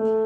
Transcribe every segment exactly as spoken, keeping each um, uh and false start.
Good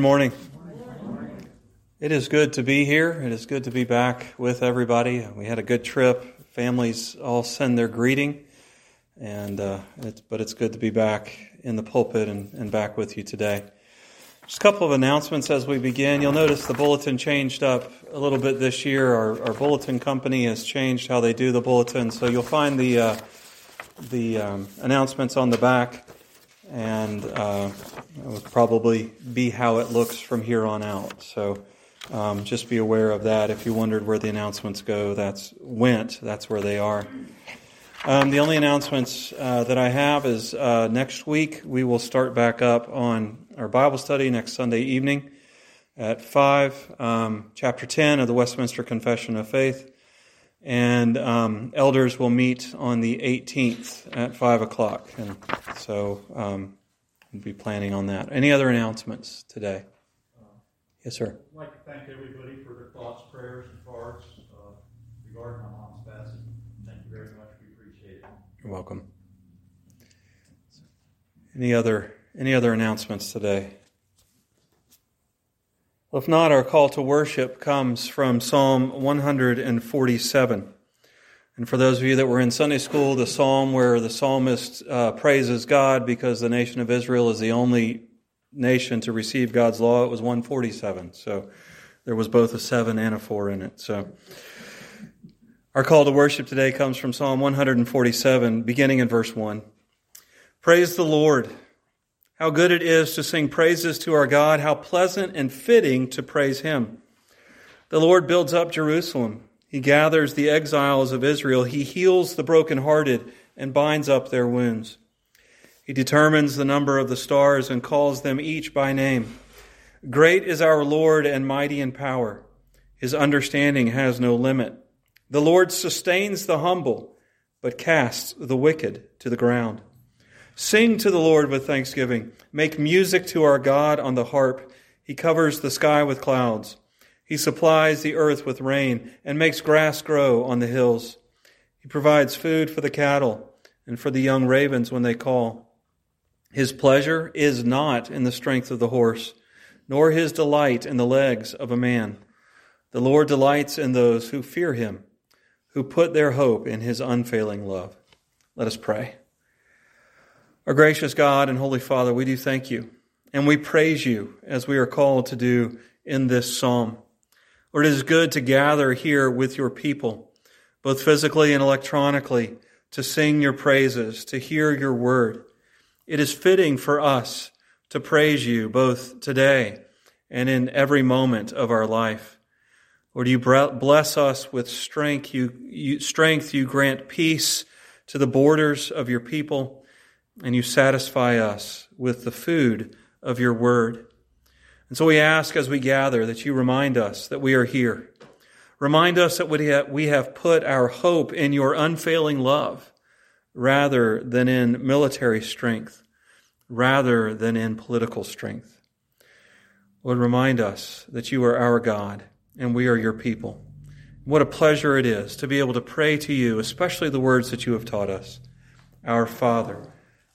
morning. Good morning. It is good to be here. It is good to be back with everybody. We had a good trip. Families all send their greeting, and uh, it's, but it's good to be back in the pulpit and, and back with you today. Just a couple of announcements as we begin. You'll notice the bulletin changed up a little bit this year. Our, our bulletin company has changed how they do the bulletin, so you'll find the uh, the um, announcements on the back. And uh, it would probably be how it looks from here on out. So um, just be aware of that. If you wondered where the announcements go, that's went. That's where they are. Um, the only announcements uh, that I have is uh, next week we will start back up on our Bible study next Sunday evening at five, um, chapter ten of the Westminster Confession of Faith. And um, elders will meet on the eighteenth at five o'clock. And so um, we'll be planning on that. Any other announcements today? Uh, yes, sir. I'd like to thank everybody for their thoughts, prayers, and cards uh, regarding my mom's passing. Thank you very much. We appreciate it. You're welcome. Any other, any other announcements today? Well, if not, our call to worship comes from Psalm one forty-seven. And for those of you that were in Sunday school, the psalm where the psalmist uh, praises God because the nation of Israel is the only nation to receive God's law, it was one forty-seven. So there was both a seven and a four in it. So our call to worship today comes from Psalm one forty-seven, beginning in verse one. Praise the Lord. How good it is to sing praises to our God, how pleasant and fitting to praise Him. The Lord builds up Jerusalem. He gathers the exiles of Israel. He heals the brokenhearted and binds up their wounds. He determines the number of the stars and calls them each by name. Great is our Lord and mighty in power. His understanding has no limit. The Lord sustains the humble, but casts the wicked to the ground. Sing to the Lord with thanksgiving. Make music to our God on the harp. He covers the sky with clouds. He supplies the earth with rain and makes grass grow on the hills. He provides food for the cattle and for the young ravens when they call. His pleasure is not in the strength of the horse, nor his delight in the legs of a man. The Lord delights in those who fear him, who put their hope in his unfailing love. Let us pray. Our gracious God and Holy Father, we do thank you, and we praise you as we are called to do in this psalm. Lord, it is good to gather here with your people. both physically and electronically, to sing your praises, to hear your word. It is fitting for us to praise you both today and in every moment of our life. Lord, you bless us with strength. You, you, strength, you grant peace to the borders of your people, and you satisfy us with the food of your word. And so we ask as we gather that you remind us that we are here. Remind us that we have put our hope in your unfailing love rather than in military strength, rather than in political strength. Lord, remind us that you are our God and we are your people. What a pleasure it is to be able to pray to you, especially the words that you have taught us. Our Father,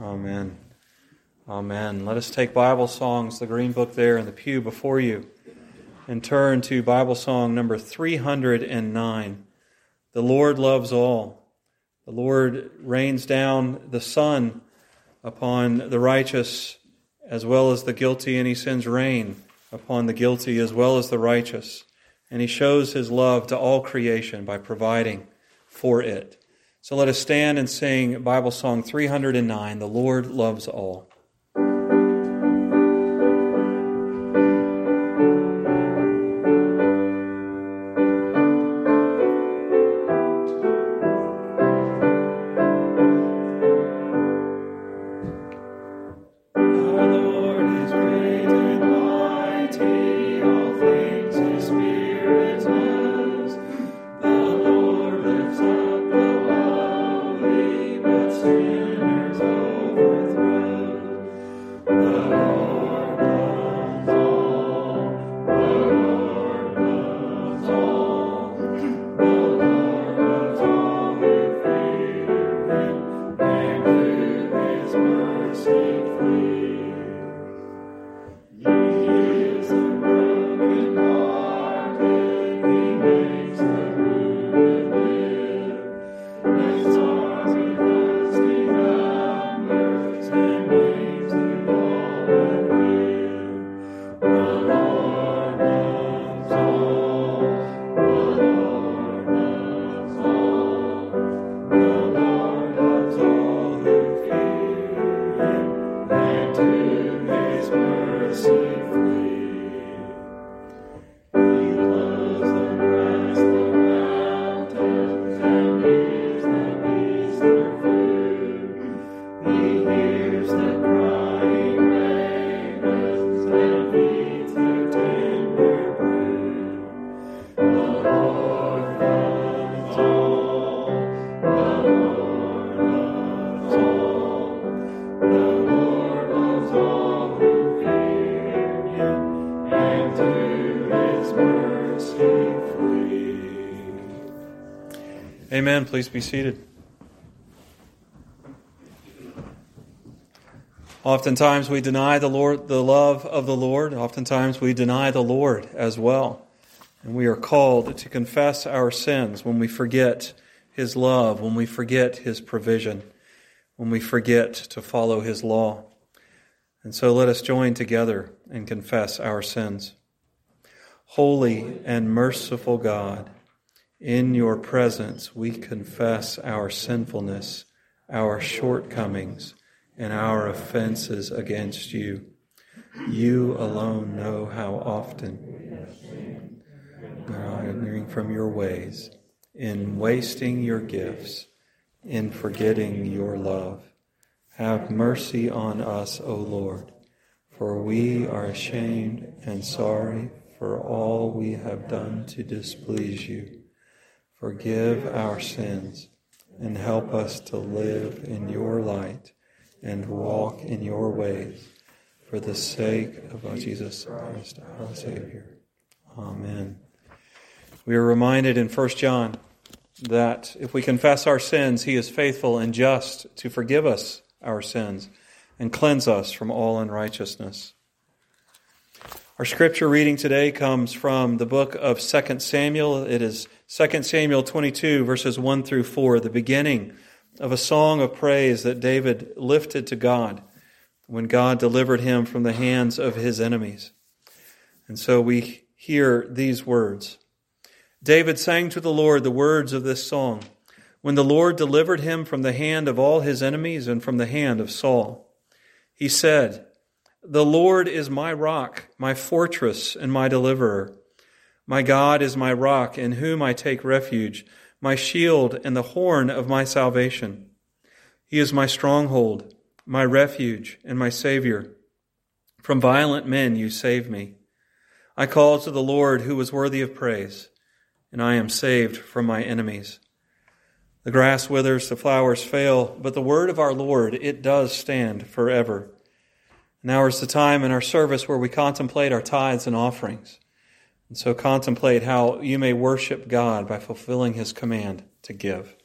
Amen. Amen. Let us take Bible songs, the green book there in the pew before you, and turn to Bible song number three hundred nine. The Lord loves all. The Lord rains down the sun upon the righteous as well as the guilty, and he sends rain upon the guilty as well as the righteous. And he shows his love to all creation by providing for it. So let us stand and sing Bible song three hundred nine, The Lord Loves All. Amen. Please be seated. Oftentimes we deny the Lord, the love of the Lord. Oftentimes we deny the Lord as well. And we are called to confess our sins when we forget his love, when we forget his provision, when we forget to follow his law. And so let us join together and confess our sins. Holy and merciful God, in your presence, we confess our sinfulness, our shortcomings, and our offenses against you. You alone know how often we are erring from your ways, in wasting your gifts, in forgetting your love. Have mercy on us, O Lord, for we are ashamed and sorry for all we have done to displease you. Forgive our sins and help us to live in your light and walk in your ways for the sake of our Jesus Christ, our Savior. Amen. We are reminded in First John that if we confess our sins, He is faithful and just to forgive us our sins and cleanse us from all unrighteousness. Our scripture reading today comes from the book of Second Samuel. It is Second Samuel twenty-two, verses one through four, the beginning of a song of praise that David lifted to God when God delivered him from the hands of his enemies. And so we hear these words. David sang to the Lord the words of this song, when the Lord delivered him from the hand of all his enemies and from the hand of Saul. He said, "The Lord is my rock, my fortress, and my deliverer. My God is my rock, in whom I take refuge, my shield and the horn of my salvation. He is my stronghold, my refuge, and my Savior. From violent men you save me. I called to the Lord who was worthy of praise, and I am saved from my enemies. The grass withers, the flowers fail, but the word of our Lord, it does stand forever." Now is the time in our service where we contemplate our tithes and offerings. And so contemplate how you may worship God by fulfilling His command to give.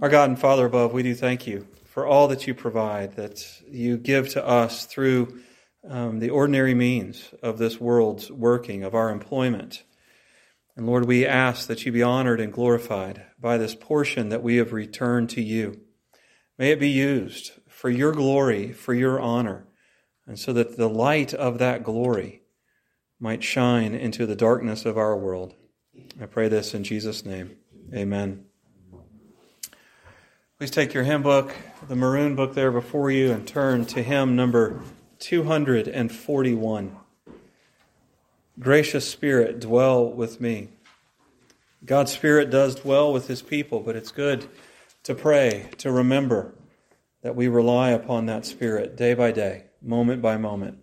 Our God and Father above, we do thank You for all that You provide, that You give to us through um, the ordinary means of this world's working, of our employment. And Lord, we ask that You be honored and glorified by this portion that we have returned to You. May it be used for Your glory, for Your honor, and so that the light of that glory might shine into the darkness of our world. I pray this in Jesus' name. Amen. Please take your hymn book, the maroon book there before you, and turn to hymn number two forty-one. Gracious Spirit, dwell with me. God's Spirit does dwell with His people, but it's good to pray, to remember that we rely upon that Spirit day by day, moment by moment.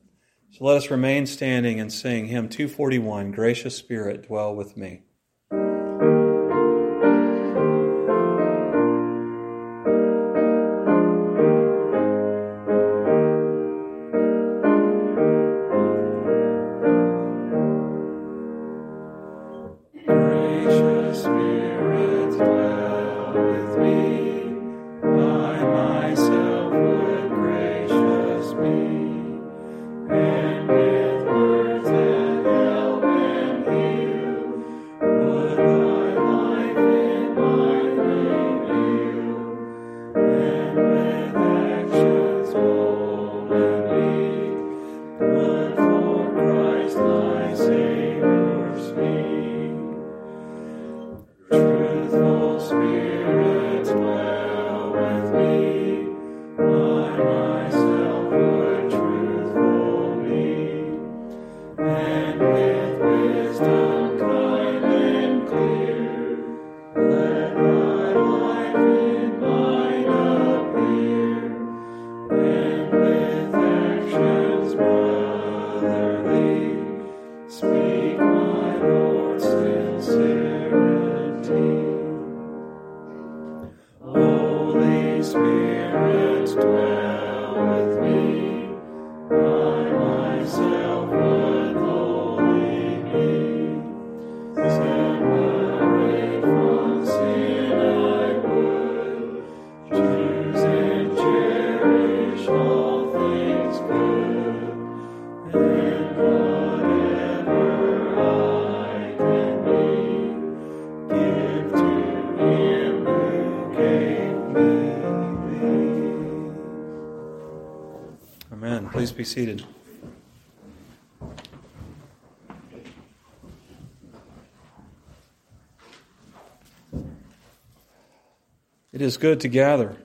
So let us remain standing and sing hymn two forty-one, Gracious Spirit, dwell with me. Please be seated. It is good to gather.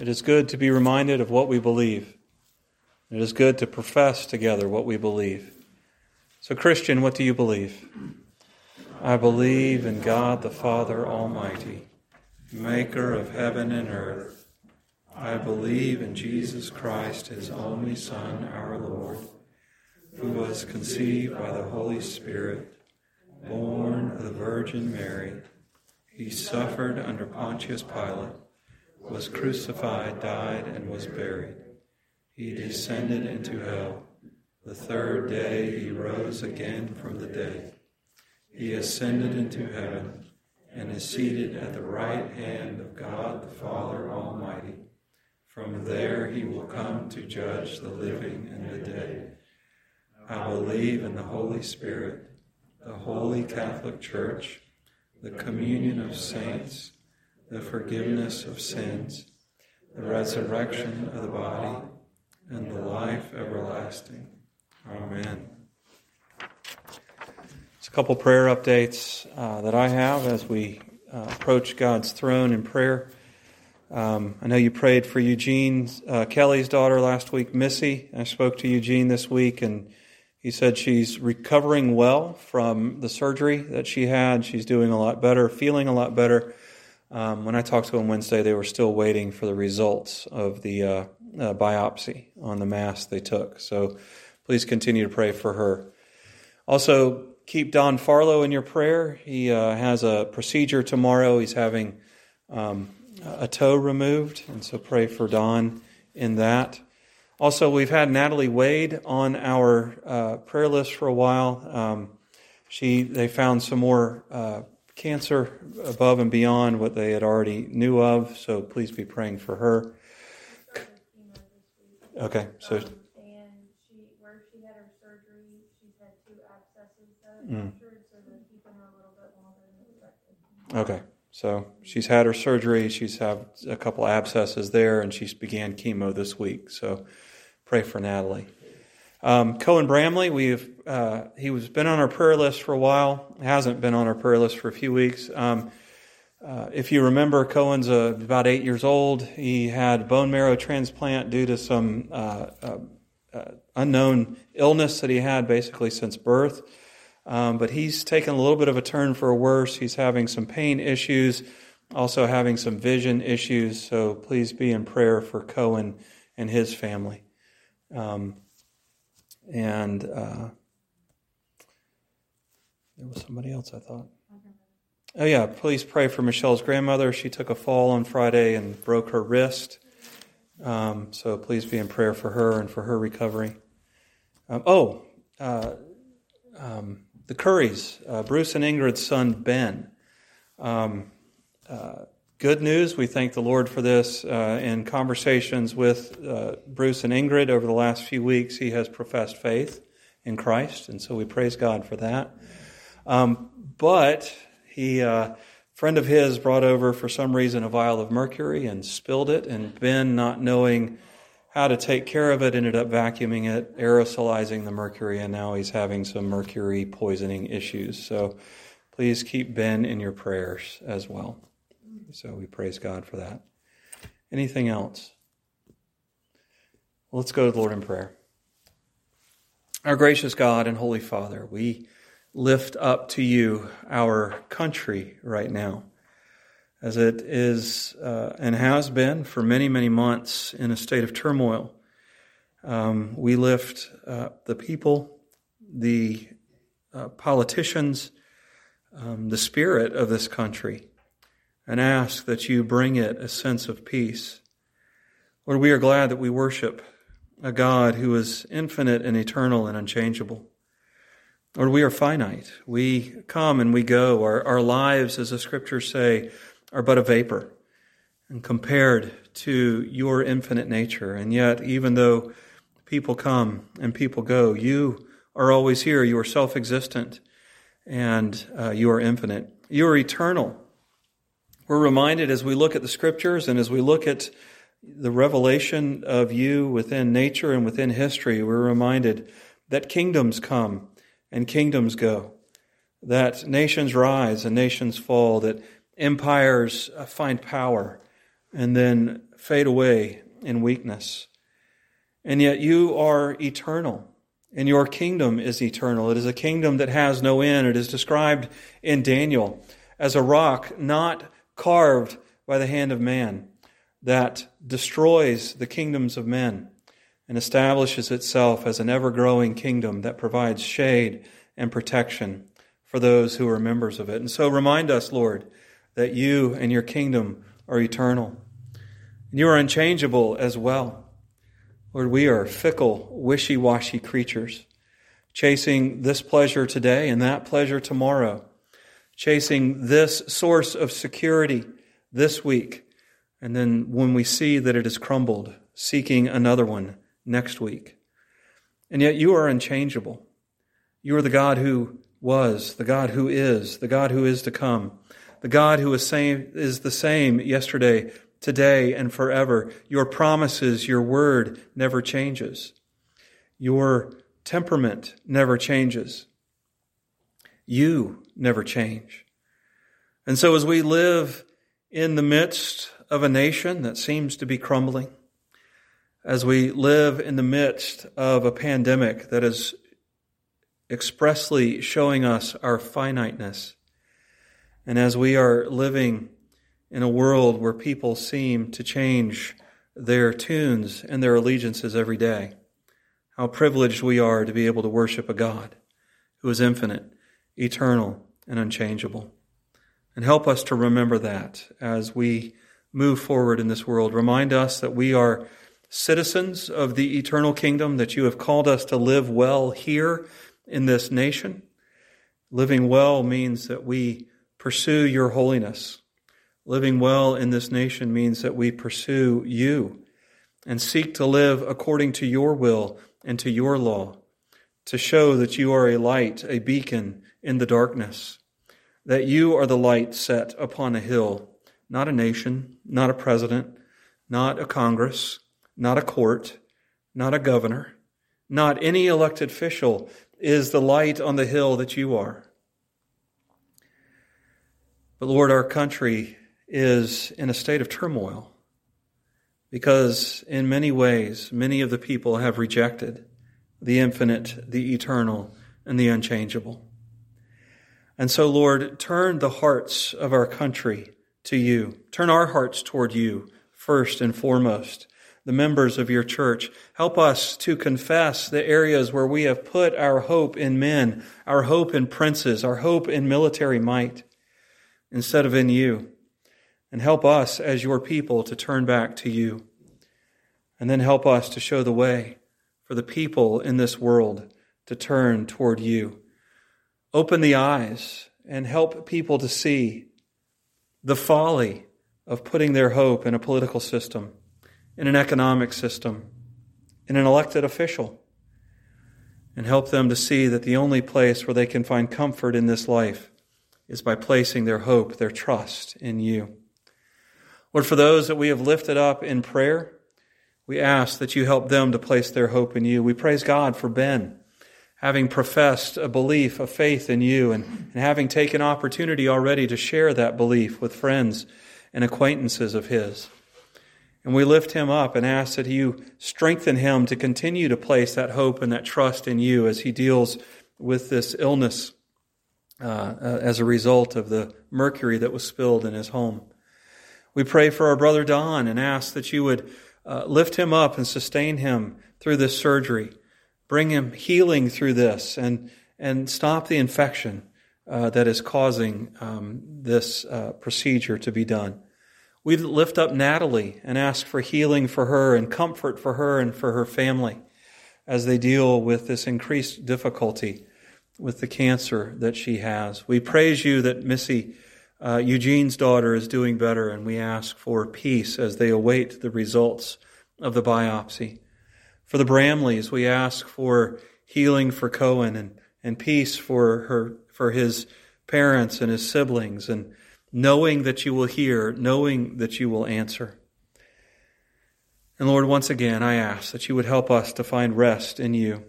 It is good to be reminded of what we believe. It is good to profess together what we believe. So, Christian, what do you believe? I believe in God the Father Almighty, maker of heaven and earth. I believe in Jesus Christ, his only Son, our Lord, who was conceived by the Holy Spirit, born of the Virgin Mary. He suffered under Pontius Pilate, was crucified, died, and was buried. He descended into hell. The third day he rose again from the dead. He ascended into heaven and is seated at the right hand of God the Father Almighty. From there he will come to judge the living and the dead. I believe in the Holy Spirit, the Holy Catholic Church, the communion of saints, the forgiveness of sins, the resurrection of the body, and the life everlasting. Amen. It's a couple prayer updates uh, that I have as we uh, approach God's throne in prayer. Um, I know you prayed for Eugene uh, Kelly's daughter last week, Missy. I spoke to Eugene this week, and he said she's recovering well from the surgery that she had. She's doing a lot better, feeling a lot better. Um, when I talked to him Wednesday, they were still waiting for the results of the uh, uh, biopsy on the mass they took. So please continue to pray for her. Also, keep Don Farlow in your prayer. He uh, has a procedure tomorrow. He's having um, a toe removed, and so pray for Don in that. Also, we've had Natalie Wade on our uh, prayer list for a while. Um, she they found some more uh, cancer above and beyond what they had already knew of, so please be praying for her. Okay, so... Um, and she, where she had her surgery, she's had two abscesses that mm. injured, so they're keeping her a little bit longer than expected. Okay, so she's had her surgery, she's had a couple abscesses there, and she's began chemo this week, so... Pray for Natalie. Um, Cohen Bramley, we've uh, he was been on our prayer list for a while. Hasn't been on our prayer list for a few weeks. Um, uh, if you remember, Cohen's uh, about eight years old. He had bone marrow transplant due to some uh, uh, uh, unknown illness that he had basically since birth. Um, but he's taken a little bit of a turn for worse. He's having some pain issues, also having some vision issues. So please be in prayer for Cohen and his family. Um, and, uh, there was somebody else I thought. Oh yeah. Please pray for Michelle's grandmother. She took a fall on Friday and broke her wrist. Um, so please be in prayer for her and for her recovery. Um, oh, uh, um, the Currys, uh, Bruce and Ingrid's son, Ben, um, uh, good news. We thank the Lord for this. Uh, in conversations with uh, Bruce and Ingrid over the last few weeks, he has professed faith in Christ, and so we praise God for that. Um, but he, uh, friend of his brought over for some reason a vial of mercury and spilled it, and Ben, not knowing how to take care of it, ended up vacuuming it, aerosolizing the mercury, and now he's having some mercury poisoning issues. So please keep Ben in your prayers as well. So we praise God for that. Anything else? Well, let's go to the Lord in prayer. Our gracious God and Holy Father, we lift up to you our country right now, as it is uh, and has been for many, many months in a state of turmoil. Um, we lift uh, the people, the uh, politicians, um, the spirit of this country, and ask that you bring it a sense of peace. Lord, we are glad that we worship a God who is infinite and eternal and unchangeable. Lord, we are finite. We come and we go. Our, our lives, as the scriptures say, are but a vapor and compared to your infinite nature. And yet, even though people come and people go, you are always here. You are self-existent and uh, you are infinite. You are eternal. We're reminded as we look at the scriptures and as we look at the revelation of you within nature and within history, we're reminded that kingdoms come and kingdoms go, that nations rise and nations fall, that empires find power and then fade away in weakness. And yet you are eternal, and your kingdom is eternal. It is a kingdom that has no end. It is described in Daniel as a rock not carved by the hand of man that destroys the kingdoms of men and establishes itself as an ever-growing kingdom that provides shade and protection for those who are members of it. And so remind us, Lord, that you and your kingdom are eternal. And you are unchangeable as well. Lord, we are fickle, wishy-washy creatures, chasing this pleasure today and that pleasure tomorrow, chasing this source of security this week, and then when we see that it is crumbled, seeking another one next week. And yet you are unchangeable. You are the God who was, the God who is, the God who is to come, the God who is same, is the same yesterday, today, and forever. Your promises, your word never changes. Your temperament never changes. You never change. And so as we live in the midst of a nation that seems to be crumbling, as we live in the midst of a pandemic that is expressly showing us our finiteness, and as we are living in a world where people seem to change their tunes and their allegiances every day, how privileged we are to be able to worship a God who is infinite, eternal, and unchangeable. And help us to remember that as we move forward in this world. Remind us that we are citizens of the eternal kingdom, that you have called us to live well here in this nation. Living well means that we pursue your holiness. Living well in this nation means that we pursue you and seek to live according to your will and to your law, to show that you are a light, a beacon in the darkness, that you are the light set upon a hill, not a nation, not a president, not a Congress, not a court, not a governor, not any elected official is the light on the hill that you are. But Lord, our country is in a state of turmoil because in many ways, many of the people have rejected the infinite, the eternal, and the unchangeable. And so, Lord, turn the hearts of our country to you. Turn our hearts toward you first and foremost, the members of your church. Help us to confess the areas where we have put our hope in men, our hope in princes, our hope in military might, instead of in you. And help us as your people to turn back to you. And then help us to show the way for the people in this world to turn toward you. Open the eyes and help people to see the folly of putting their hope in a political system, in an economic system, in an elected official. And help them to see that the only place where they can find comfort in this life is by placing their hope, their trust in you. Lord, for those that we have lifted up in prayer, we ask that you help them to place their hope in you. We praise God for Ben, having professed a belief, a faith in you, and, and having taken opportunity already to share that belief with friends and acquaintances of his. And we lift him up and ask that you strengthen him to continue to place that hope and that trust in you as he deals with this illness uh, as a result of the mercury that was spilled in his home. We pray for our brother Don and ask that you would uh, lift him up and sustain him through this surgery. Bring him healing through this and and stop the infection uh, that is causing um, this uh, procedure to be done. We lift up Natalie and ask for healing for her and comfort for her and for her family as they deal with this increased difficulty with the cancer that she has. We praise you that Missy Uh, Eugene's daughter is doing better, and we ask for peace as they await the results of the biopsy. For the Bramleys, we ask for healing for Cohen and, and peace for her, for his parents and his siblings, and knowing that you will hear, knowing that you will answer. And Lord, once again, I ask that you would help us to find rest in you.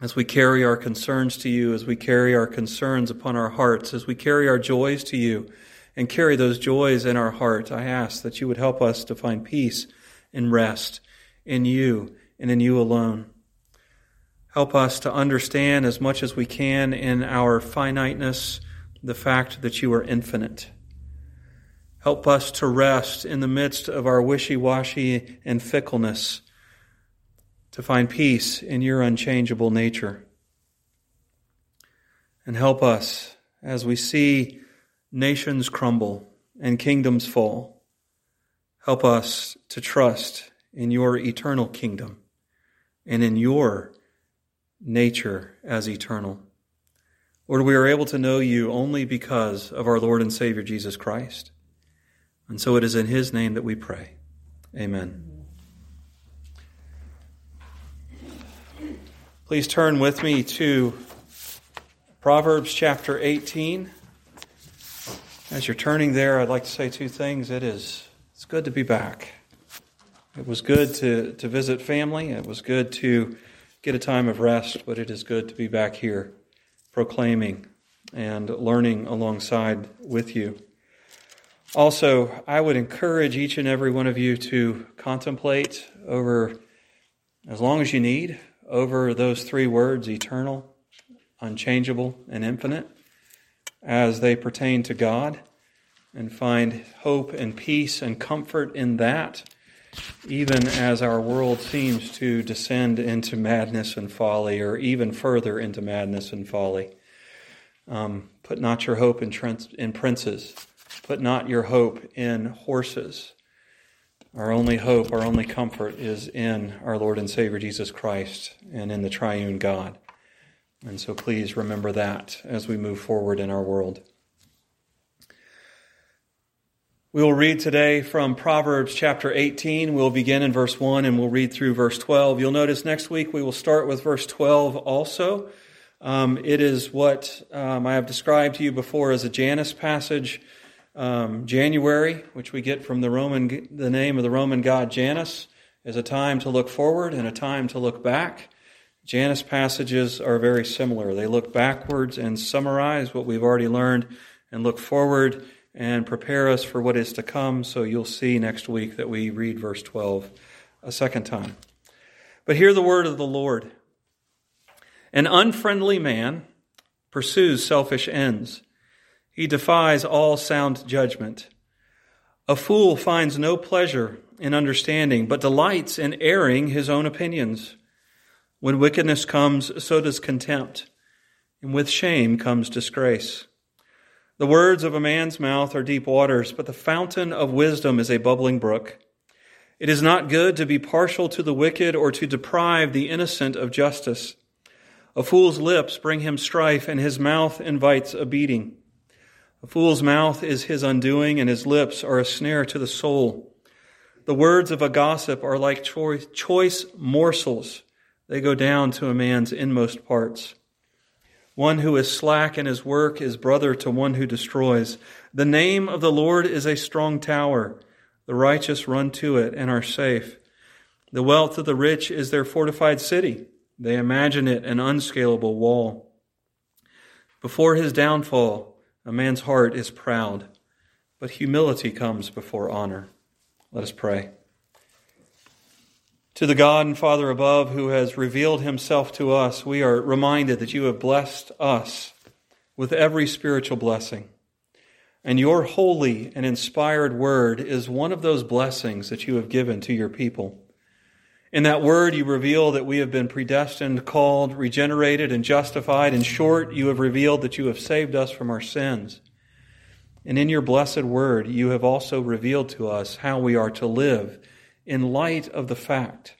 As we carry our concerns to you, as we carry our concerns upon our hearts, as we carry our joys to you and carry those joys in our heart, I ask that you would help us to find peace and rest in you and in you alone. Help us to understand as much as we can in our finiteness the fact that you are infinite. Help us to rest in the midst of our wishy-washy and fickleness, to find peace in your unchangeable nature. And help us as we see nations crumble and kingdoms fall. Help us to trust in your eternal kingdom and in your nature as eternal. Lord, we are able to know you only because of our Lord and Savior Jesus Christ. And so it is in his name that we pray. Amen. Please turn with me to Proverbs chapter eighteen. As you're turning there, I'd like to say two things. It is, it's good to be back. It was good to, to visit family. It was good to get a time of rest, but it is good to be back here proclaiming and learning alongside with you. Also, I would encourage each and every one of you to contemplate over, as long as you need, over those three words, eternal, unchangeable, and infinite, as they pertain to God, and find hope and peace and comfort in that, even as our world seems to descend into madness and folly, or even further into madness and folly. Um, put not your hope in, trans- in princes. Put not your hope in horses. Our only hope, our only comfort is in our Lord and Savior Jesus Christ and in the triune God. And so please remember that as we move forward in our world. We will read today from Proverbs chapter eighteen. We'll begin in verse one and we'll read through verse twelve. You'll notice next week we will start with verse twelve also. Um, it is what um, I have described to you before as a Janus passage. Um, January, which we get from the Roman, the name of the Roman god Janus, is a time to look forward and a time to look back. Janus passages are very similar. They look backwards and summarize what we've already learned and look forward and prepare us for what is to come. So you'll see next week that we read verse twelve a second time. But hear the word of the Lord. An unfriendly man pursues selfish ends. He defies all sound judgment. A fool finds no pleasure in understanding, but delights in airing his own opinions. When wickedness comes, so does contempt, and with shame comes disgrace. The words of a man's mouth are deep waters, but the fountain of wisdom is a bubbling brook. It is not good to be partial to the wicked or to deprive the innocent of justice. A fool's lips bring him strife, and his mouth invites a beating. A fool's mouth is his undoing, and his lips are a snare to the soul. The words of a gossip are like choice, choice morsels. They go down to a man's inmost parts. One who is slack in his work is brother to one who destroys. The name of the Lord is a strong tower. The righteous run to it and are safe. The wealth of the rich is their fortified city. They imagine it an unscalable wall. Before his downfall, a man's heart is proud, but humility comes before honor. Let us pray. To the God and Father above, who has revealed himself to us, we are reminded that you have blessed us with every spiritual blessing. And your holy and inspired word is one of those blessings that you have given to your people. In that word, you reveal that we have been predestined, called, regenerated, and justified. In short, you have revealed that you have saved us from our sins. And in your blessed word, you have also revealed to us how we are to live in light of the fact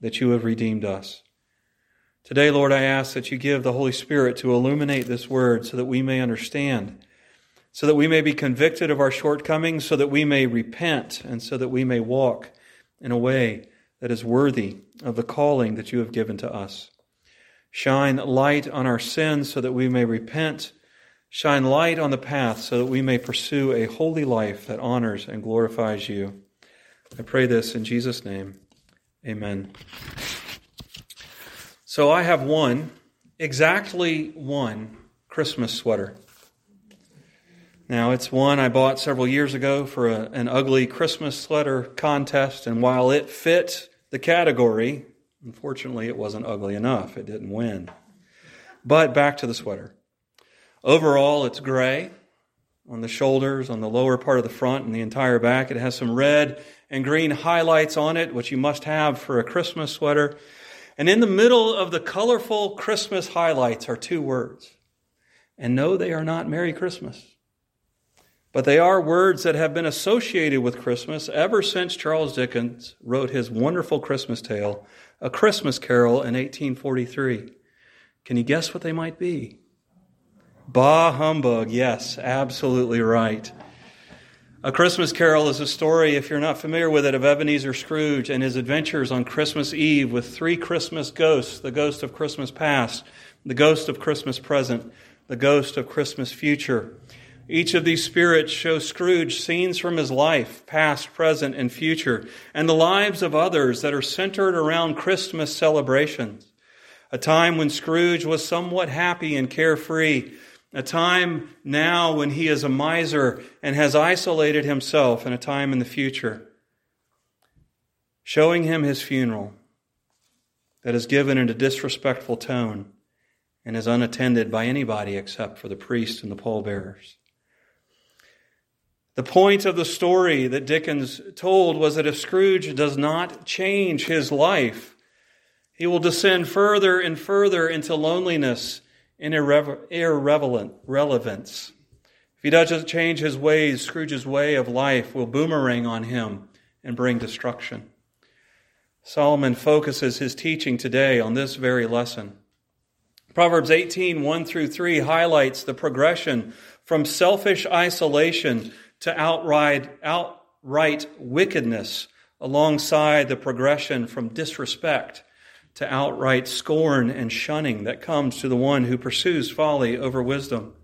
that you have redeemed us. Today, Lord, I ask that you give the Holy Spirit to illuminate this word so that we may understand, so that we may be convicted of our shortcomings, so that we may repent, and so that we may walk in a way that is worthy of the calling that you have given to us. Shine light on our sins so that we may repent. Shine light on the path so that we may pursue a holy life that honors and glorifies you. I pray this in Jesus' name. Amen. So I have one, exactly one, Christmas sweater. Now, it's one I bought several years ago for a, an ugly Christmas sweater contest, and while it fit the category, unfortunately, it wasn't ugly enough. It didn't win. But back to the sweater. Overall, it's gray on the shoulders, on the lower part of the front, and the entire back. It has some red and green highlights on it, which you must have for a Christmas sweater. And in the middle of the colorful Christmas highlights are two words. And no, they are not Merry Christmas. But they are words that have been associated with Christmas ever since Charles Dickens wrote his wonderful Christmas tale, A Christmas Carol, in eighteen forty-three. Can you guess what they might be? Bah humbug, yes, absolutely right. A Christmas Carol is a story, if you're not familiar with it, of Ebenezer Scrooge and his adventures on Christmas Eve with three Christmas ghosts, the ghost of Christmas past, the ghost of Christmas present, the ghost of Christmas future. Each of these spirits show Scrooge scenes from his life, past, present, and future, and the lives of others that are centered around Christmas celebrations. A time when Scrooge was somewhat happy and carefree, a time now when he is a miser and has isolated himself, and a time in the future showing him his funeral that is given in a disrespectful tone and is unattended by anybody except for the priest and the pallbearers. The point of the story that Dickens told was that if Scrooge does not change his life, he will descend further and further into loneliness and irrever- irrelevance. If he doesn't change his ways, Scrooge's way of life will boomerang on him and bring destruction. Solomon focuses his teaching today on this very lesson. Proverbs eighteen, one through three highlights the progression from selfish isolation to outright, outright wickedness, alongside the progression from disrespect to outright scorn and shunning that comes to the one who pursues folly over wisdom.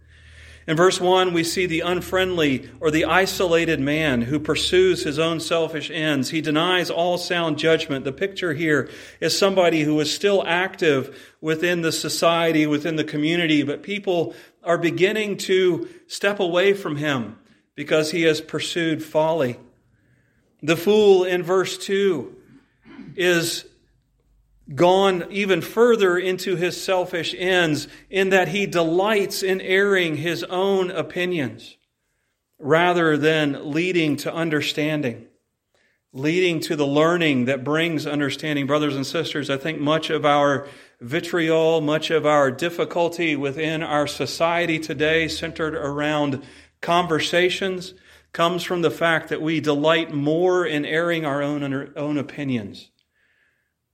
In verse one, we see the unfriendly or the isolated man who pursues his own selfish ends. He denies all sound judgment. The picture here is somebody who is still active within the society, within the community, but people are beginning to step away from him because he has pursued folly. The fool in verse two is gone even further into his selfish ends in that he delights in airing his own opinions rather than leading to understanding, leading to the learning that brings understanding. Brothers and sisters, I think much of our vitriol, much of our difficulty within our society today centered around conversations comes from the fact that we delight more in airing our own, own opinions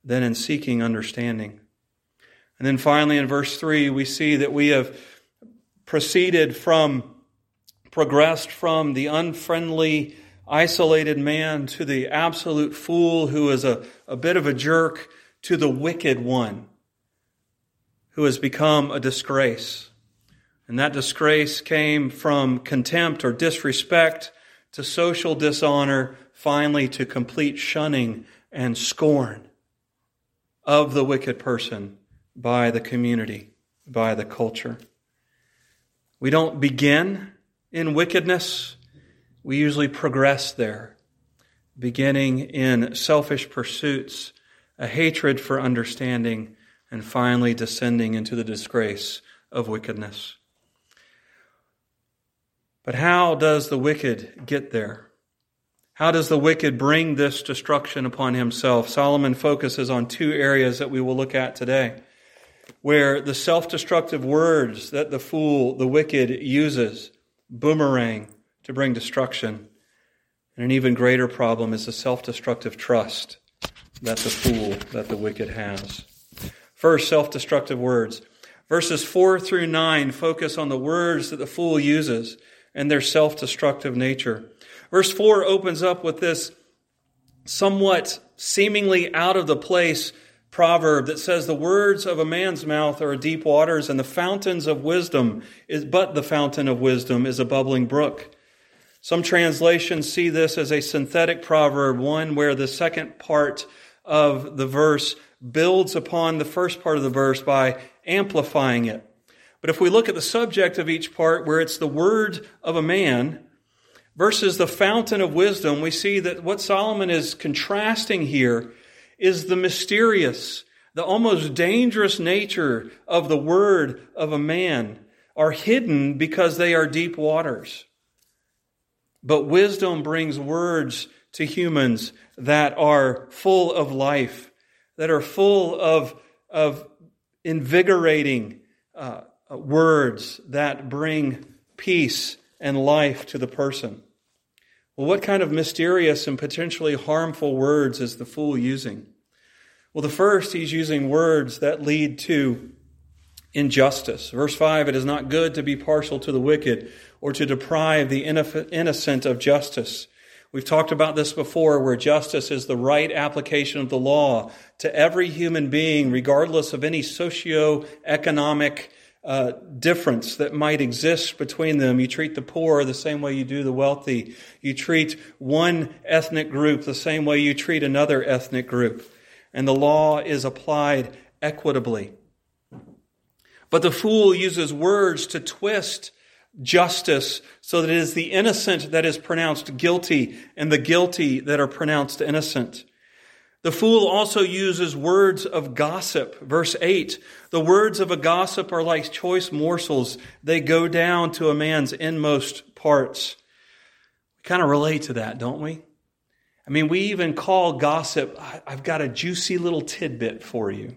than in seeking understanding. And then finally in verse three, we see that we have proceeded from, progressed from the unfriendly, isolated man to the absolute fool who is a, a bit of a jerk, to the wicked one who has become a disgrace. And that disgrace came from contempt or disrespect to social dishonor, finally to complete shunning and scorn of the wicked person by the community, by the culture. We don't begin in wickedness. We usually progress there, beginning in selfish pursuits, a hatred for understanding, and finally descending into the disgrace of wickedness. But how does the wicked get there? How does the wicked bring this destruction upon himself? Solomon focuses on two areas that we will look at today, where the self-destructive words that the fool, the wicked, uses boomerang to bring destruction. And an even greater problem is the self-destructive trust that the fool, that the wicked has. First, self-destructive words. Verses four through nine focus on the words that the fool uses and their self-destructive nature. Verse four opens up with this somewhat seemingly out of the place proverb that says, the words of a man's mouth are deep waters, and the fountains of wisdom is but the fountain of wisdom is a bubbling brook. Some translations see this as a synthetic proverb, one where the second part of the verse builds upon the first part of the verse by amplifying it. But if we look at the subject of each part, where it's the word of a man versus the fountain of wisdom, we see that what Solomon is contrasting here is the mysterious, the almost dangerous nature of the word of a man are hidden because they are deep waters. But wisdom brings words to humans that are full of life, that are full of, of invigorating uh, words that bring peace and life to the person. Well, what kind of mysterious and potentially harmful words is the fool using? Well, the first, he's using words that lead to injustice. Verse five, it is not good to be partial to the wicked or to deprive the innocent of justice. We've talked about this before, where justice is the right application of the law to every human being, regardless of any socioeconomic uh, difference that might exist between them. You treat the poor the same way you do the wealthy. You treat one ethnic group the same way you treat another ethnic group. And the law is applied equitably. But the fool uses words to twist justice so that it is the innocent that is pronounced guilty and the guilty that are pronounced innocent. The fool also uses words of gossip. Verse eight, the words of a gossip are like choice morsels. They go down to a man's inmost parts. We kind of relate to that, don't we? I mean, we even call gossip, I've got a juicy little tidbit for you.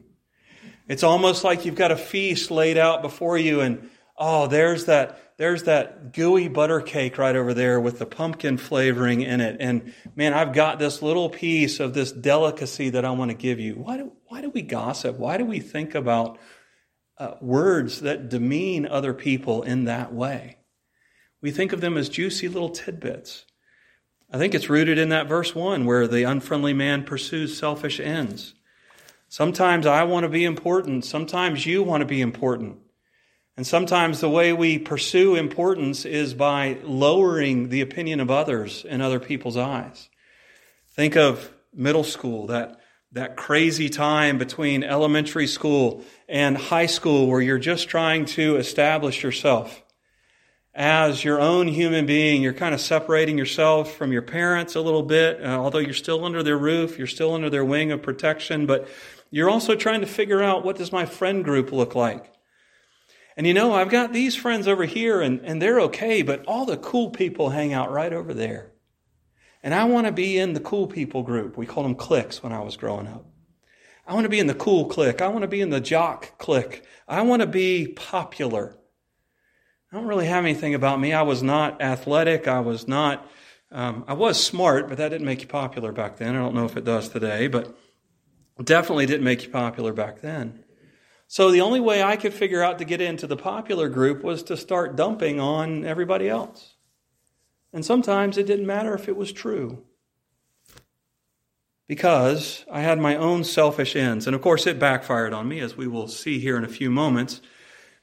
It's almost like you've got a feast laid out before you and, oh, there's that there's that gooey butter cake right over there with the pumpkin flavoring in it. And man, I've got this little piece of this delicacy that I want to give you. Why do, why do we gossip? Why do we think about uh, words that demean other people in that way? We think of them as juicy little tidbits. I think it's rooted in that verse one where the unfriendly man pursues selfish ends. Sometimes I want to be important. Sometimes you want to be important. And sometimes the way we pursue importance is by lowering the opinion of others in other people's eyes. Think of middle school, that, that crazy time between elementary school and high school where you're just trying to establish yourself as your own human being. You're kind of separating yourself from your parents a little bit, uh, although you're still under their roof, you're still under their wing of protection, but you're also trying to figure out, what does my friend group look like? And you know, I've got these friends over here and, and they're okay, but all the cool people hang out right over there. And I want to be in the cool people group. We called them cliques when I was growing up. I want to be in the cool clique. I want to be in the jock clique. I want to be popular. I don't really have anything about me. I was not athletic. I was not, um, I was smart, but that didn't make you popular back then. I don't know if it does today, but definitely didn't make you popular back then. So the only way I could figure out to get into the popular group was to start dumping on everybody else. And sometimes it didn't matter if it was true, because I had my own selfish ends. And of course, it backfired on me, as we will see here in a few moments.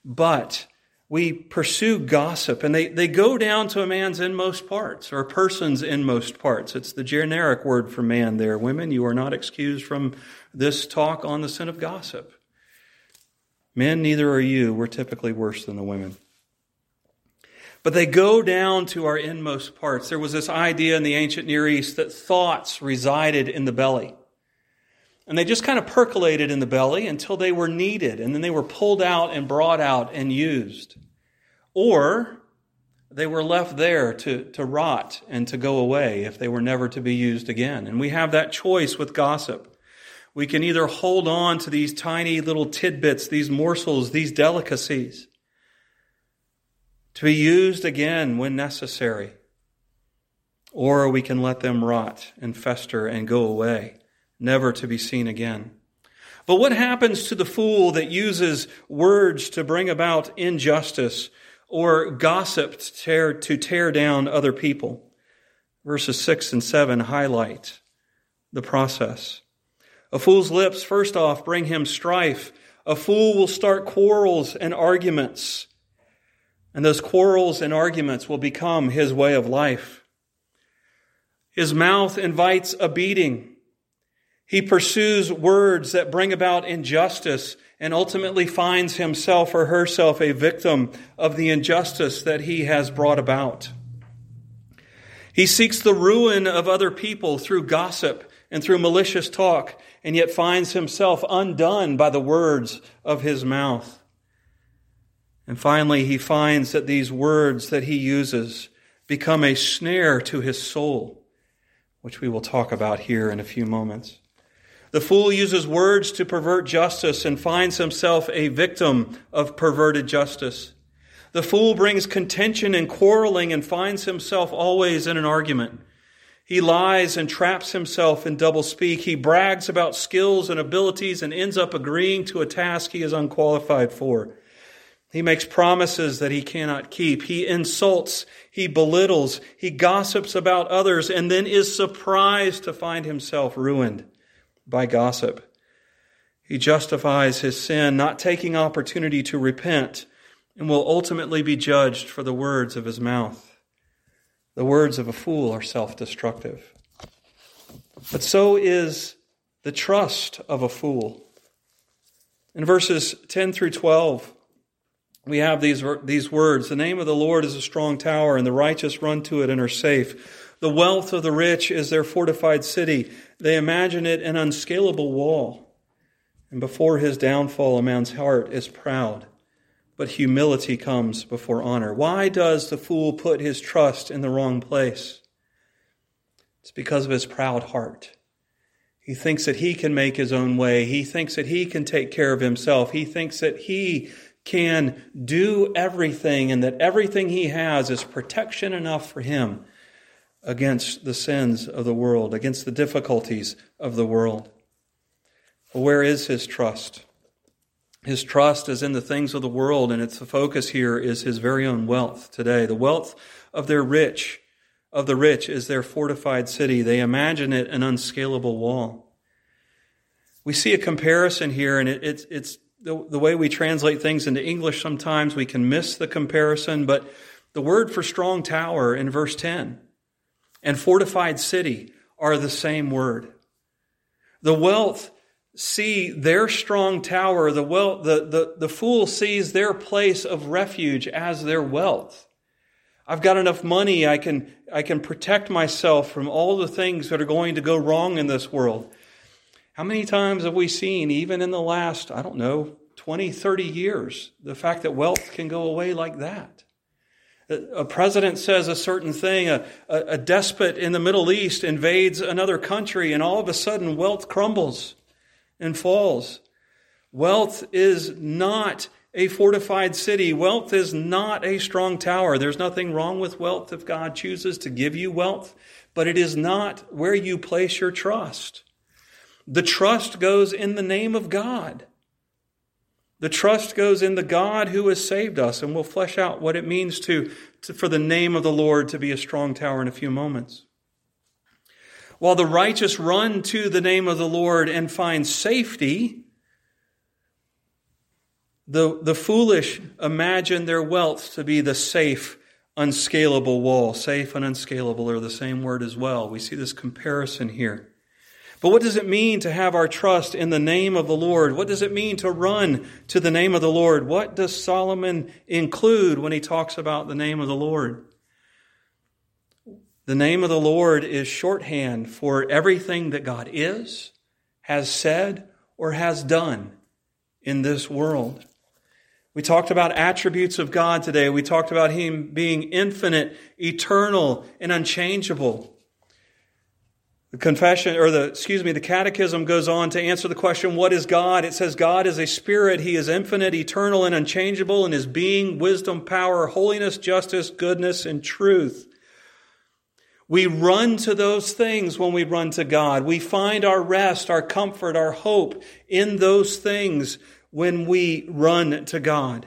But we pursue gossip, and they, they go down to a man's inmost parts, or a person's inmost parts. It's the generic word for man there. Women, you are not excused from this talk on the sin of gossip. Men, neither are you. We're typically worse than the women. But they go down to our inmost parts. There was this idea in the ancient Near East that thoughts resided in the belly. And they just kind of percolated in the belly until they were needed. And then they were pulled out and brought out and used. Or they were left there to, to rot and to go away if they were never to be used again. And we have that choice with gossip. We can either hold on to these tiny little tidbits, these morsels, these delicacies, to be used again when necessary, or we can let them rot and fester and go away, never to be seen again. But what happens to the fool that uses words to bring about injustice or gossip to tear, to tear down other people? Verses six and seven highlight the process. A fool's lips, first off, bring him strife. A fool will start quarrels and arguments. And those quarrels and arguments will become his way of life. His mouth invites a beating. He pursues words that bring about injustice and ultimately finds himself or herself a victim of the injustice that he has brought about. He seeks the ruin of other people through gossip and through malicious talk, and yet finds himself undone by the words of his mouth. And finally, he finds that these words that he uses become a snare to his soul, which we will talk about here in a few moments. The fool uses words to pervert justice and finds himself a victim of perverted justice. The fool brings contention and quarreling and finds himself always in an argument. He lies and traps himself in doublespeak. He brags about skills and abilities and ends up agreeing to a task he is unqualified for. He makes promises that he cannot keep. He insults, he belittles, he gossips about others, and then is surprised to find himself ruined by gossip. He justifies his sin, not taking opportunity to repent, and will ultimately be judged for the words of his mouth. The words of a fool are self-destructive. But so is the trust of a fool. In verses ten through twelve, we have these, these words. The name of the Lord is a strong tower, and the righteous run to it and are safe. The wealth of the rich is their fortified city. They imagine it an unscalable wall. And before his downfall, a man's heart is proud, but humility comes before honor. Why does the fool put his trust in the wrong place? It's because of his proud heart. He thinks that he can make his own way. He thinks that he can take care of himself. He thinks that he can do everything and that everything he has is protection enough for him against the sins of the world, against the difficulties of the world. But where is his trust? His trust is in the things of the world, and it's the focus here is his very own wealth today. The wealth of their rich, of the rich is their fortified city. They imagine it an unscalable wall. We see a comparison here, and it, it's it's The, the way we translate things into English, sometimes we can miss the comparison, but the word for strong tower in verse ten and fortified city are the same word. The wealth see their strong tower. The wealth, the, the, the fool sees their place of refuge as their wealth. I've got enough money. I can, I can protect myself from all the things that are going to go wrong in this world. How many times have we seen, even in the last, I don't know, twenty, thirty years, the fact that wealth can go away like that? A president says a certain thing, a, a, a despot in the Middle East invades another country, and all of a sudden wealth crumbles and falls. Wealth is not a fortified city. Wealth is not a strong tower. There's nothing wrong with wealth if God chooses to give you wealth, but it is not where you place your trust. The trust goes in the name of God. The trust goes in the God who has saved us, and we'll flesh out what it means to, to for the name of the Lord to be a strong tower in a few moments. While the righteous run to the name of the Lord and find safety, the, the foolish imagine their wealth to be the safe, unscalable wall. Safe and unscalable are the same word as well. We see this comparison here. But what does it mean to have our trust in the name of the Lord? What does it mean to run to the name of the Lord? What does Solomon include when he talks about the name of the Lord? The name of the Lord is shorthand for everything that God is, has said, or has done in this world. We talked about attributes of God today. We talked about him being infinite, eternal, and unchangeable. The confession, or the, excuse me, the catechism goes on to answer the question, what is God? It says, God is a spirit. He is infinite, eternal, and unchangeable in his being, wisdom, power, holiness, justice, goodness, and truth. We run to those things when we run to God. We find our rest, our comfort, our hope in those things when we run to God.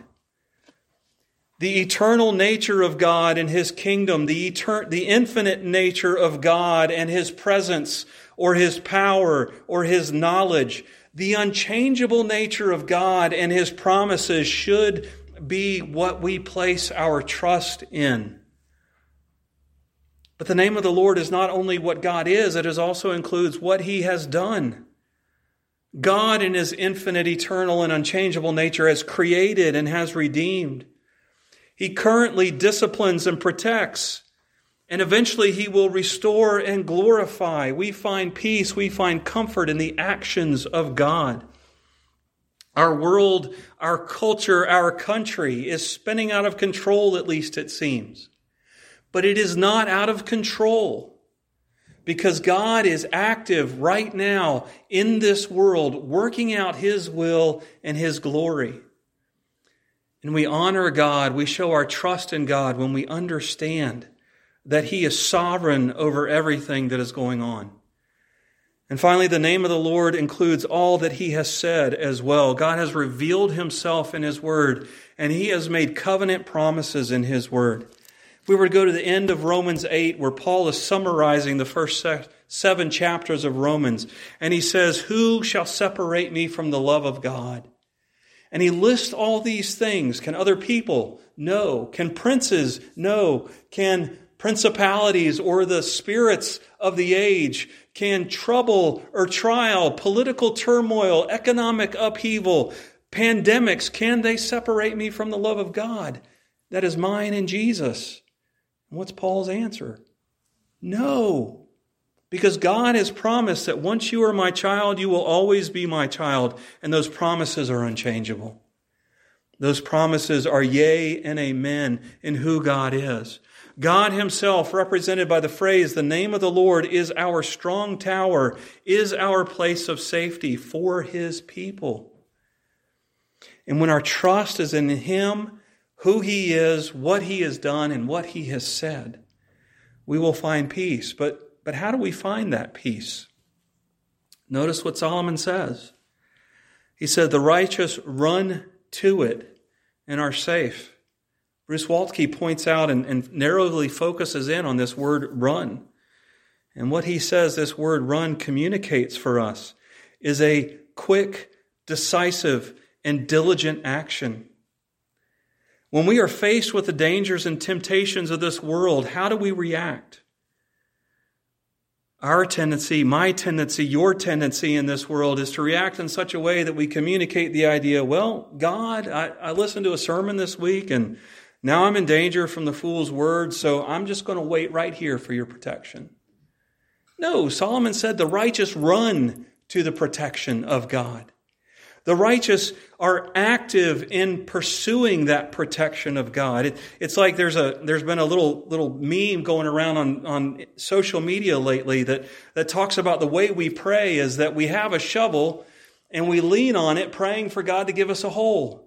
The eternal nature of God and his kingdom, the etern- the infinite nature of God and his presence or his power or his knowledge, the unchangeable nature of God and his promises should be what we place our trust in. But the name of the Lord is not only what God is, it is also includes what he has done. God in his infinite, eternal, and unchangeable nature has created and has redeemed. He currently disciplines and protects, and eventually he will restore and glorify. We find peace, we find comfort in the actions of God. Our world, our culture, our country is spinning out of control, at least it seems. But it is not out of control, because God is active right now in this world, working out his will and his glory. And we honor God, we show our trust in God when we understand that he is sovereign over everything that is going on. And finally, the name of the Lord includes all that he has said as well. God has revealed himself in his word, and he has made covenant promises in his word. We were to go to the end of Romans eight, where Paul is summarizing the first seven chapters of Romans. And he says, who shall separate me from the love of God? And he lists all these things. Can other people? No. Can princes? No. Can principalities or the spirits of the age? Can trouble or trial, political turmoil, economic upheaval, pandemics, can they separate me from the love of God that is mine in Jesus? What's Paul's answer? No, because God has promised that once you are my child, you will always be my child. And those promises are unchangeable. Those promises are yea and amen in who God is. God himself, represented by the phrase, the name of the Lord is our strong tower, is our place of safety for his people. And when our trust is in him, who he is, what he has done, and what he has said, we will find peace. But, but how do we find that peace? Notice what Solomon says. He said, the righteous run to it and are safe. Bruce Waltke points out and, and narrowly focuses in on this word run. And what he says this word run communicates for us is a quick, decisive, and diligent action. When we are faced with the dangers and temptations of this world, how do we react? Our tendency, my tendency, your tendency in this world is to react in such a way that we communicate the idea, well, God, I, I listened to a sermon this week and now I'm in danger from the fool's word, so I'm just going to wait right here for your protection. No, Solomon said the righteous run to the protection of God. The righteous are active in pursuing that protection of God. It, it's like there's a there's been a little little meme going around on, on social media lately that, that talks about the way we pray is that we have a shovel and we lean on it praying for God to give us a hole.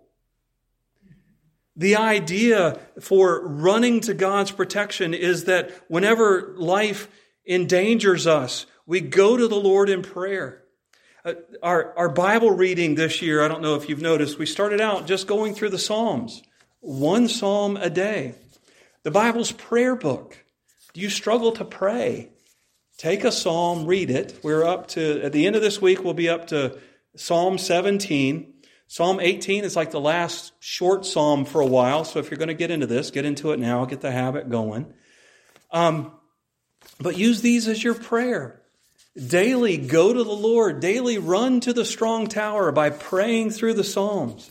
The idea for running to God's protection is that whenever life endangers us, we go to the Lord in prayer. Uh, our, our Bible reading this year, I don't know if you've noticed, we started out just going through the Psalms, one Psalm a day. The Bible's prayer book. Do you struggle to pray? Take a Psalm, read it. We're up to, at the end of this week, we'll be up to Psalm seventeen. Psalm eighteen is like the last short Psalm for a while. So if you're going to get into this, get into it now, get the habit going. Um, but use these as your prayer. Daily go to the Lord, daily run to the strong tower by praying through the Psalms.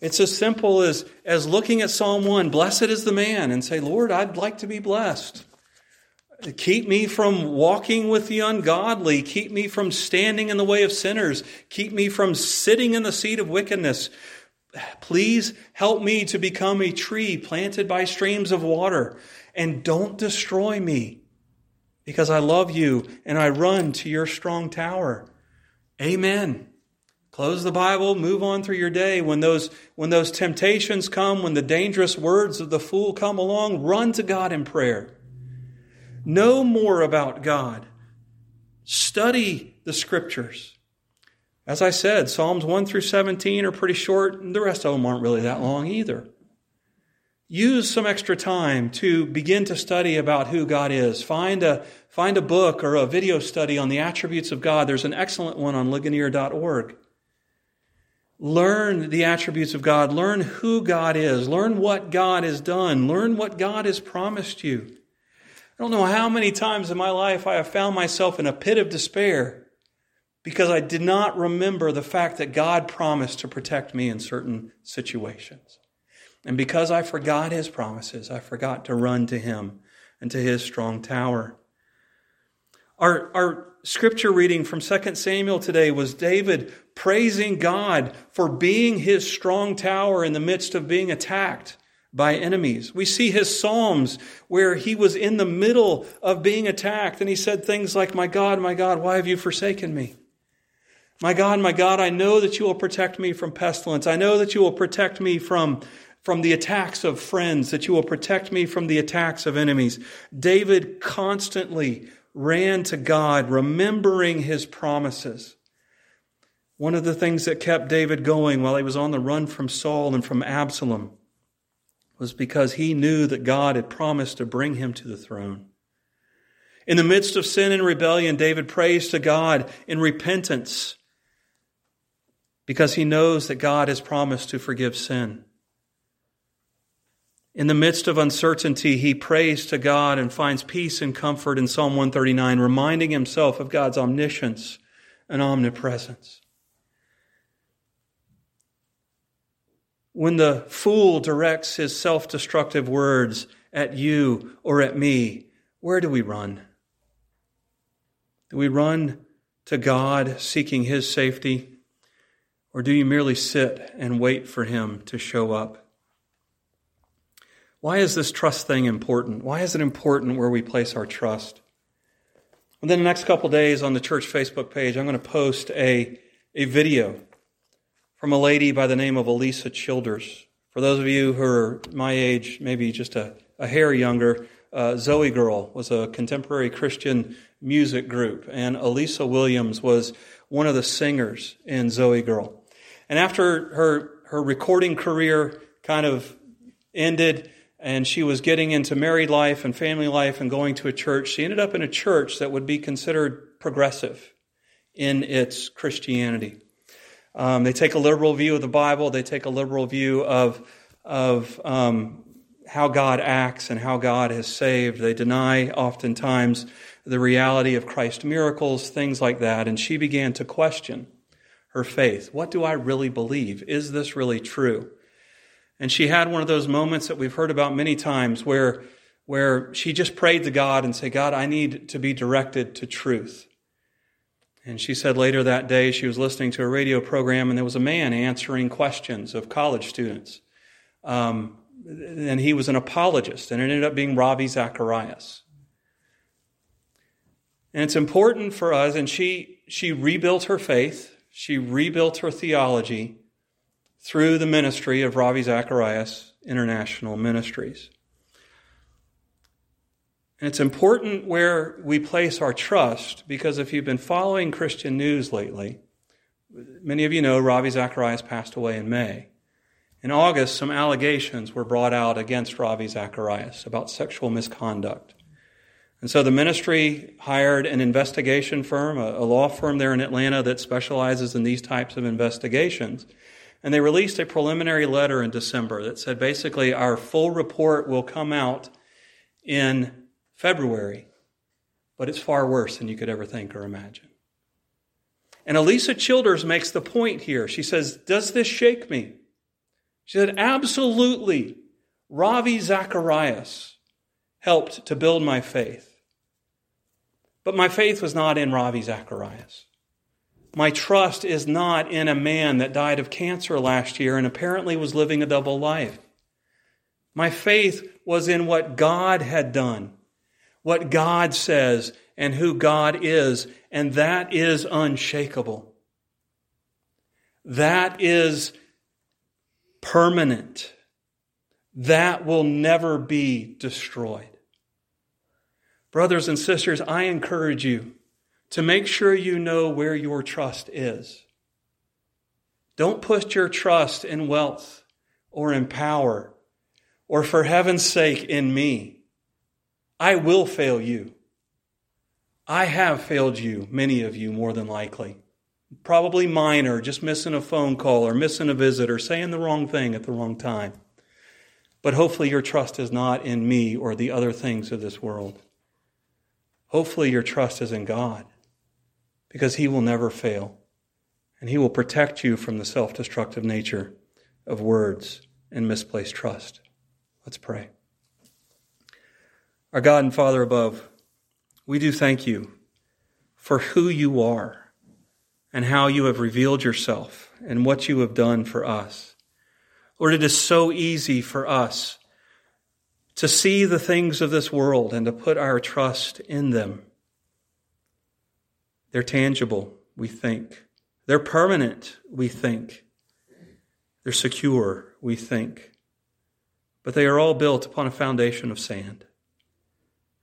It's as simple as, as looking at Psalm one, blessed is the man, and say, Lord, I'd like to be blessed. Keep me from walking with the ungodly. Keep me from standing in the way of sinners. Keep me from sitting in the seat of wickedness. Please help me to become a tree planted by streams of water, and don't destroy me, because I love you and I run to your strong tower. Amen. Close the Bible, move on through your day. When those, when those temptations come, when the dangerous words of the fool come along, run to God in prayer. Know more about God. Study the scriptures. As I said, Psalms one through seventeen are pretty short, and the rest of them aren't really that long either. Use some extra time to begin to study about who God is. Find a, find a book or a video study on the attributes of God. There's an excellent one on Ligonier dot org. Learn the attributes of God. Learn who God is. Learn what God has done. Learn what God has promised you. I don't know how many times in my life I have found myself in a pit of despair because I did not remember the fact that God promised to protect me in certain situations. And because I forgot his promises, I forgot to run to him and to his strong tower. Our, our scripture reading from Second Samuel today was David praising God for being his strong tower in the midst of being attacked by enemies. We see his Psalms where he was in the middle of being attacked and he said things like, "My God, my God, why have you forsaken me? My God, my God, I know that you will protect me from pestilence. I know that you will protect me from from the attacks of friends, that you will protect me from the attacks of enemies." David constantly ran to God, remembering his promises. One of the things that kept David going while he was on the run from Saul and from Absalom was because he knew that God had promised to bring him to the throne. In the midst of sin and rebellion, David prays to God in repentance because he knows that God has promised to forgive sin. In the midst of uncertainty, he prays to God and finds peace and comfort in Psalm one thirty-nine, reminding himself of God's omniscience and omnipresence. When the fool directs his self-destructive words at you or at me, where do we run? Do we run to God seeking his safety? Or do you merely sit and wait for him to show up? Why is this trust thing important? Why is it important where we place our trust? And then the next couple days on the church Facebook page, I'm going to post a, a video from a lady by the name of Alisa Childers. For those of you who are my age, maybe just a, a hair younger, uh, Zoe Girl was a contemporary Christian music group, and Alisa Williams was one of the singers in Zoe Girl. And after her her recording career kind of ended, and she was getting into married life and family life and going to a church, she ended up in a church that would be considered progressive in its Christianity. Um, they take a liberal view of the Bible. They take a liberal view of of um, how God acts and how God has saved. They deny oftentimes the reality of Christ's miracles, things like that. And she began to question her faith. What do I really believe? Is this really true? And she had one of those moments that we've heard about many times where, where she just prayed to God and said, "God, I need to be directed to truth." And she said later that day she was listening to a radio program and there was a man answering questions of college students. Um, and he was an apologist, and it ended up being Ravi Zacharias. And it's important for us, and she she rebuilt her faith, she rebuilt her theology, through the ministry of Ravi Zacharias International Ministries. And it's important where we place our trust, because if you've been following Christian news lately, many of you know Ravi Zacharias passed away in May. In August, some allegations were brought out against Ravi Zacharias about sexual misconduct. And so the ministry hired an investigation firm, a law firm there in Atlanta that specializes in these types of investigations. And they released a preliminary letter in December that said basically our full report will come out in February, but it's far worse than you could ever think or imagine. And Alisa Childers makes the point here. She says, "Does this shake me?" She said, "Absolutely. Ravi Zacharias helped to build my faith. But my faith was not in Ravi Zacharias. My trust is not in a man that died of cancer last year and apparently was living a double life. My faith was in what God had done, what God says, and who God is, and that is unshakable. That is permanent. That will never be destroyed." Brothers and sisters, I encourage you to make sure you know where your trust is. Don't put your trust in wealth or in power or, for heaven's sake, in me. I will fail you. I have failed you, many of you more than likely. probably minor, just missing a phone call or missing a visit or saying the wrong thing at the wrong time. But hopefully your trust is not in me or the other things of this world. Hopefully your trust is in God, because He will never fail, and He will protect you from the self-destructive nature of words and misplaced trust. Let's pray. Our God and Father above, we do thank You for who You are and how You have revealed Yourself and what You have done for us. Lord, it is so easy for us to see the things of this world and to put our trust in them. They're tangible, we think. They're permanent, we think. They're secure, we think. But they are all built upon a foundation of sand.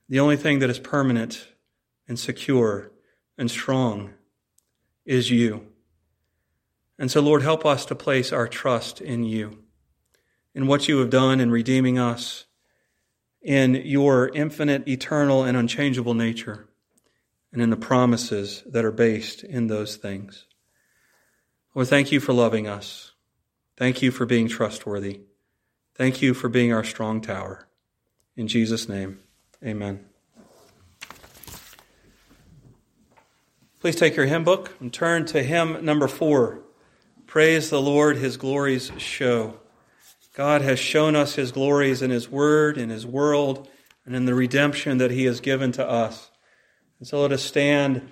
The only thing that is permanent and secure and strong is You. And so, Lord, help us to place our trust in You, in what You have done in redeeming us, in Your infinite, eternal, and unchangeable nature, and in the promises that are based in those things. Lord, thank You for loving us. Thank You for being trustworthy. Thank You for being our strong tower. In Jesus' name, amen. Please take your hymn book and turn to hymn number four. Praise the Lord, His glories show. God has shown us His glories in His word, in His world, and in the redemption that He has given to us. And so let us stand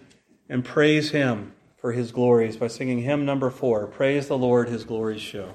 and praise Him for His glories by singing hymn number four, Praise the Lord, His glories show.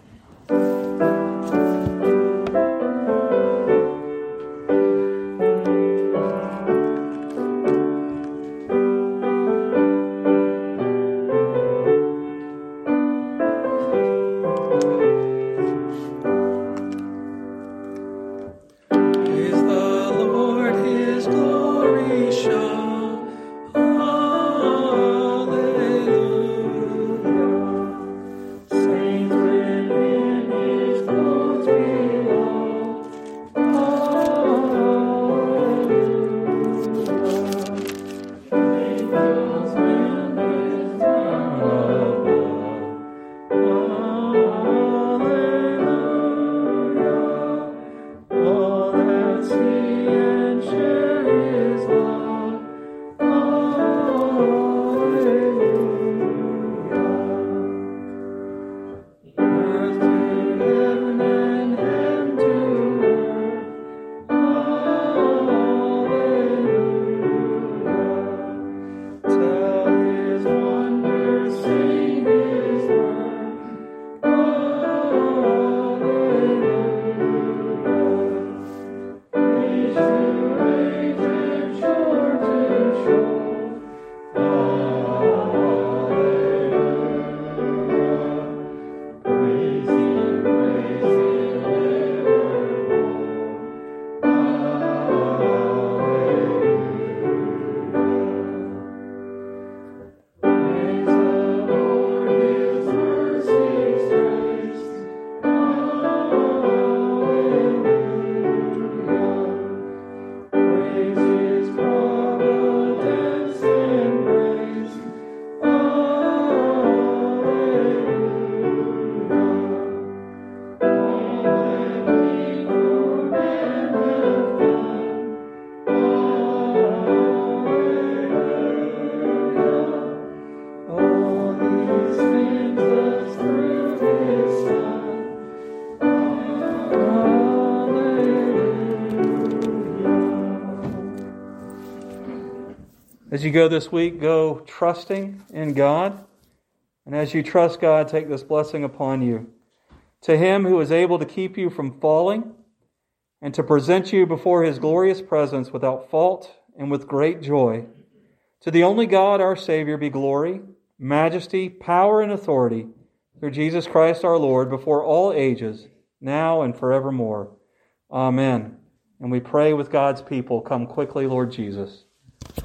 As you go this week, go trusting in God. And as you trust God, take this blessing upon you. To Him who is able to keep you from falling and to present you before His glorious presence without fault and with great joy, to the only God, our Savior, be glory, majesty, power, and authority through Jesus Christ our Lord before all ages, now and forevermore. Amen. And we pray with God's people, come quickly, Lord Jesus.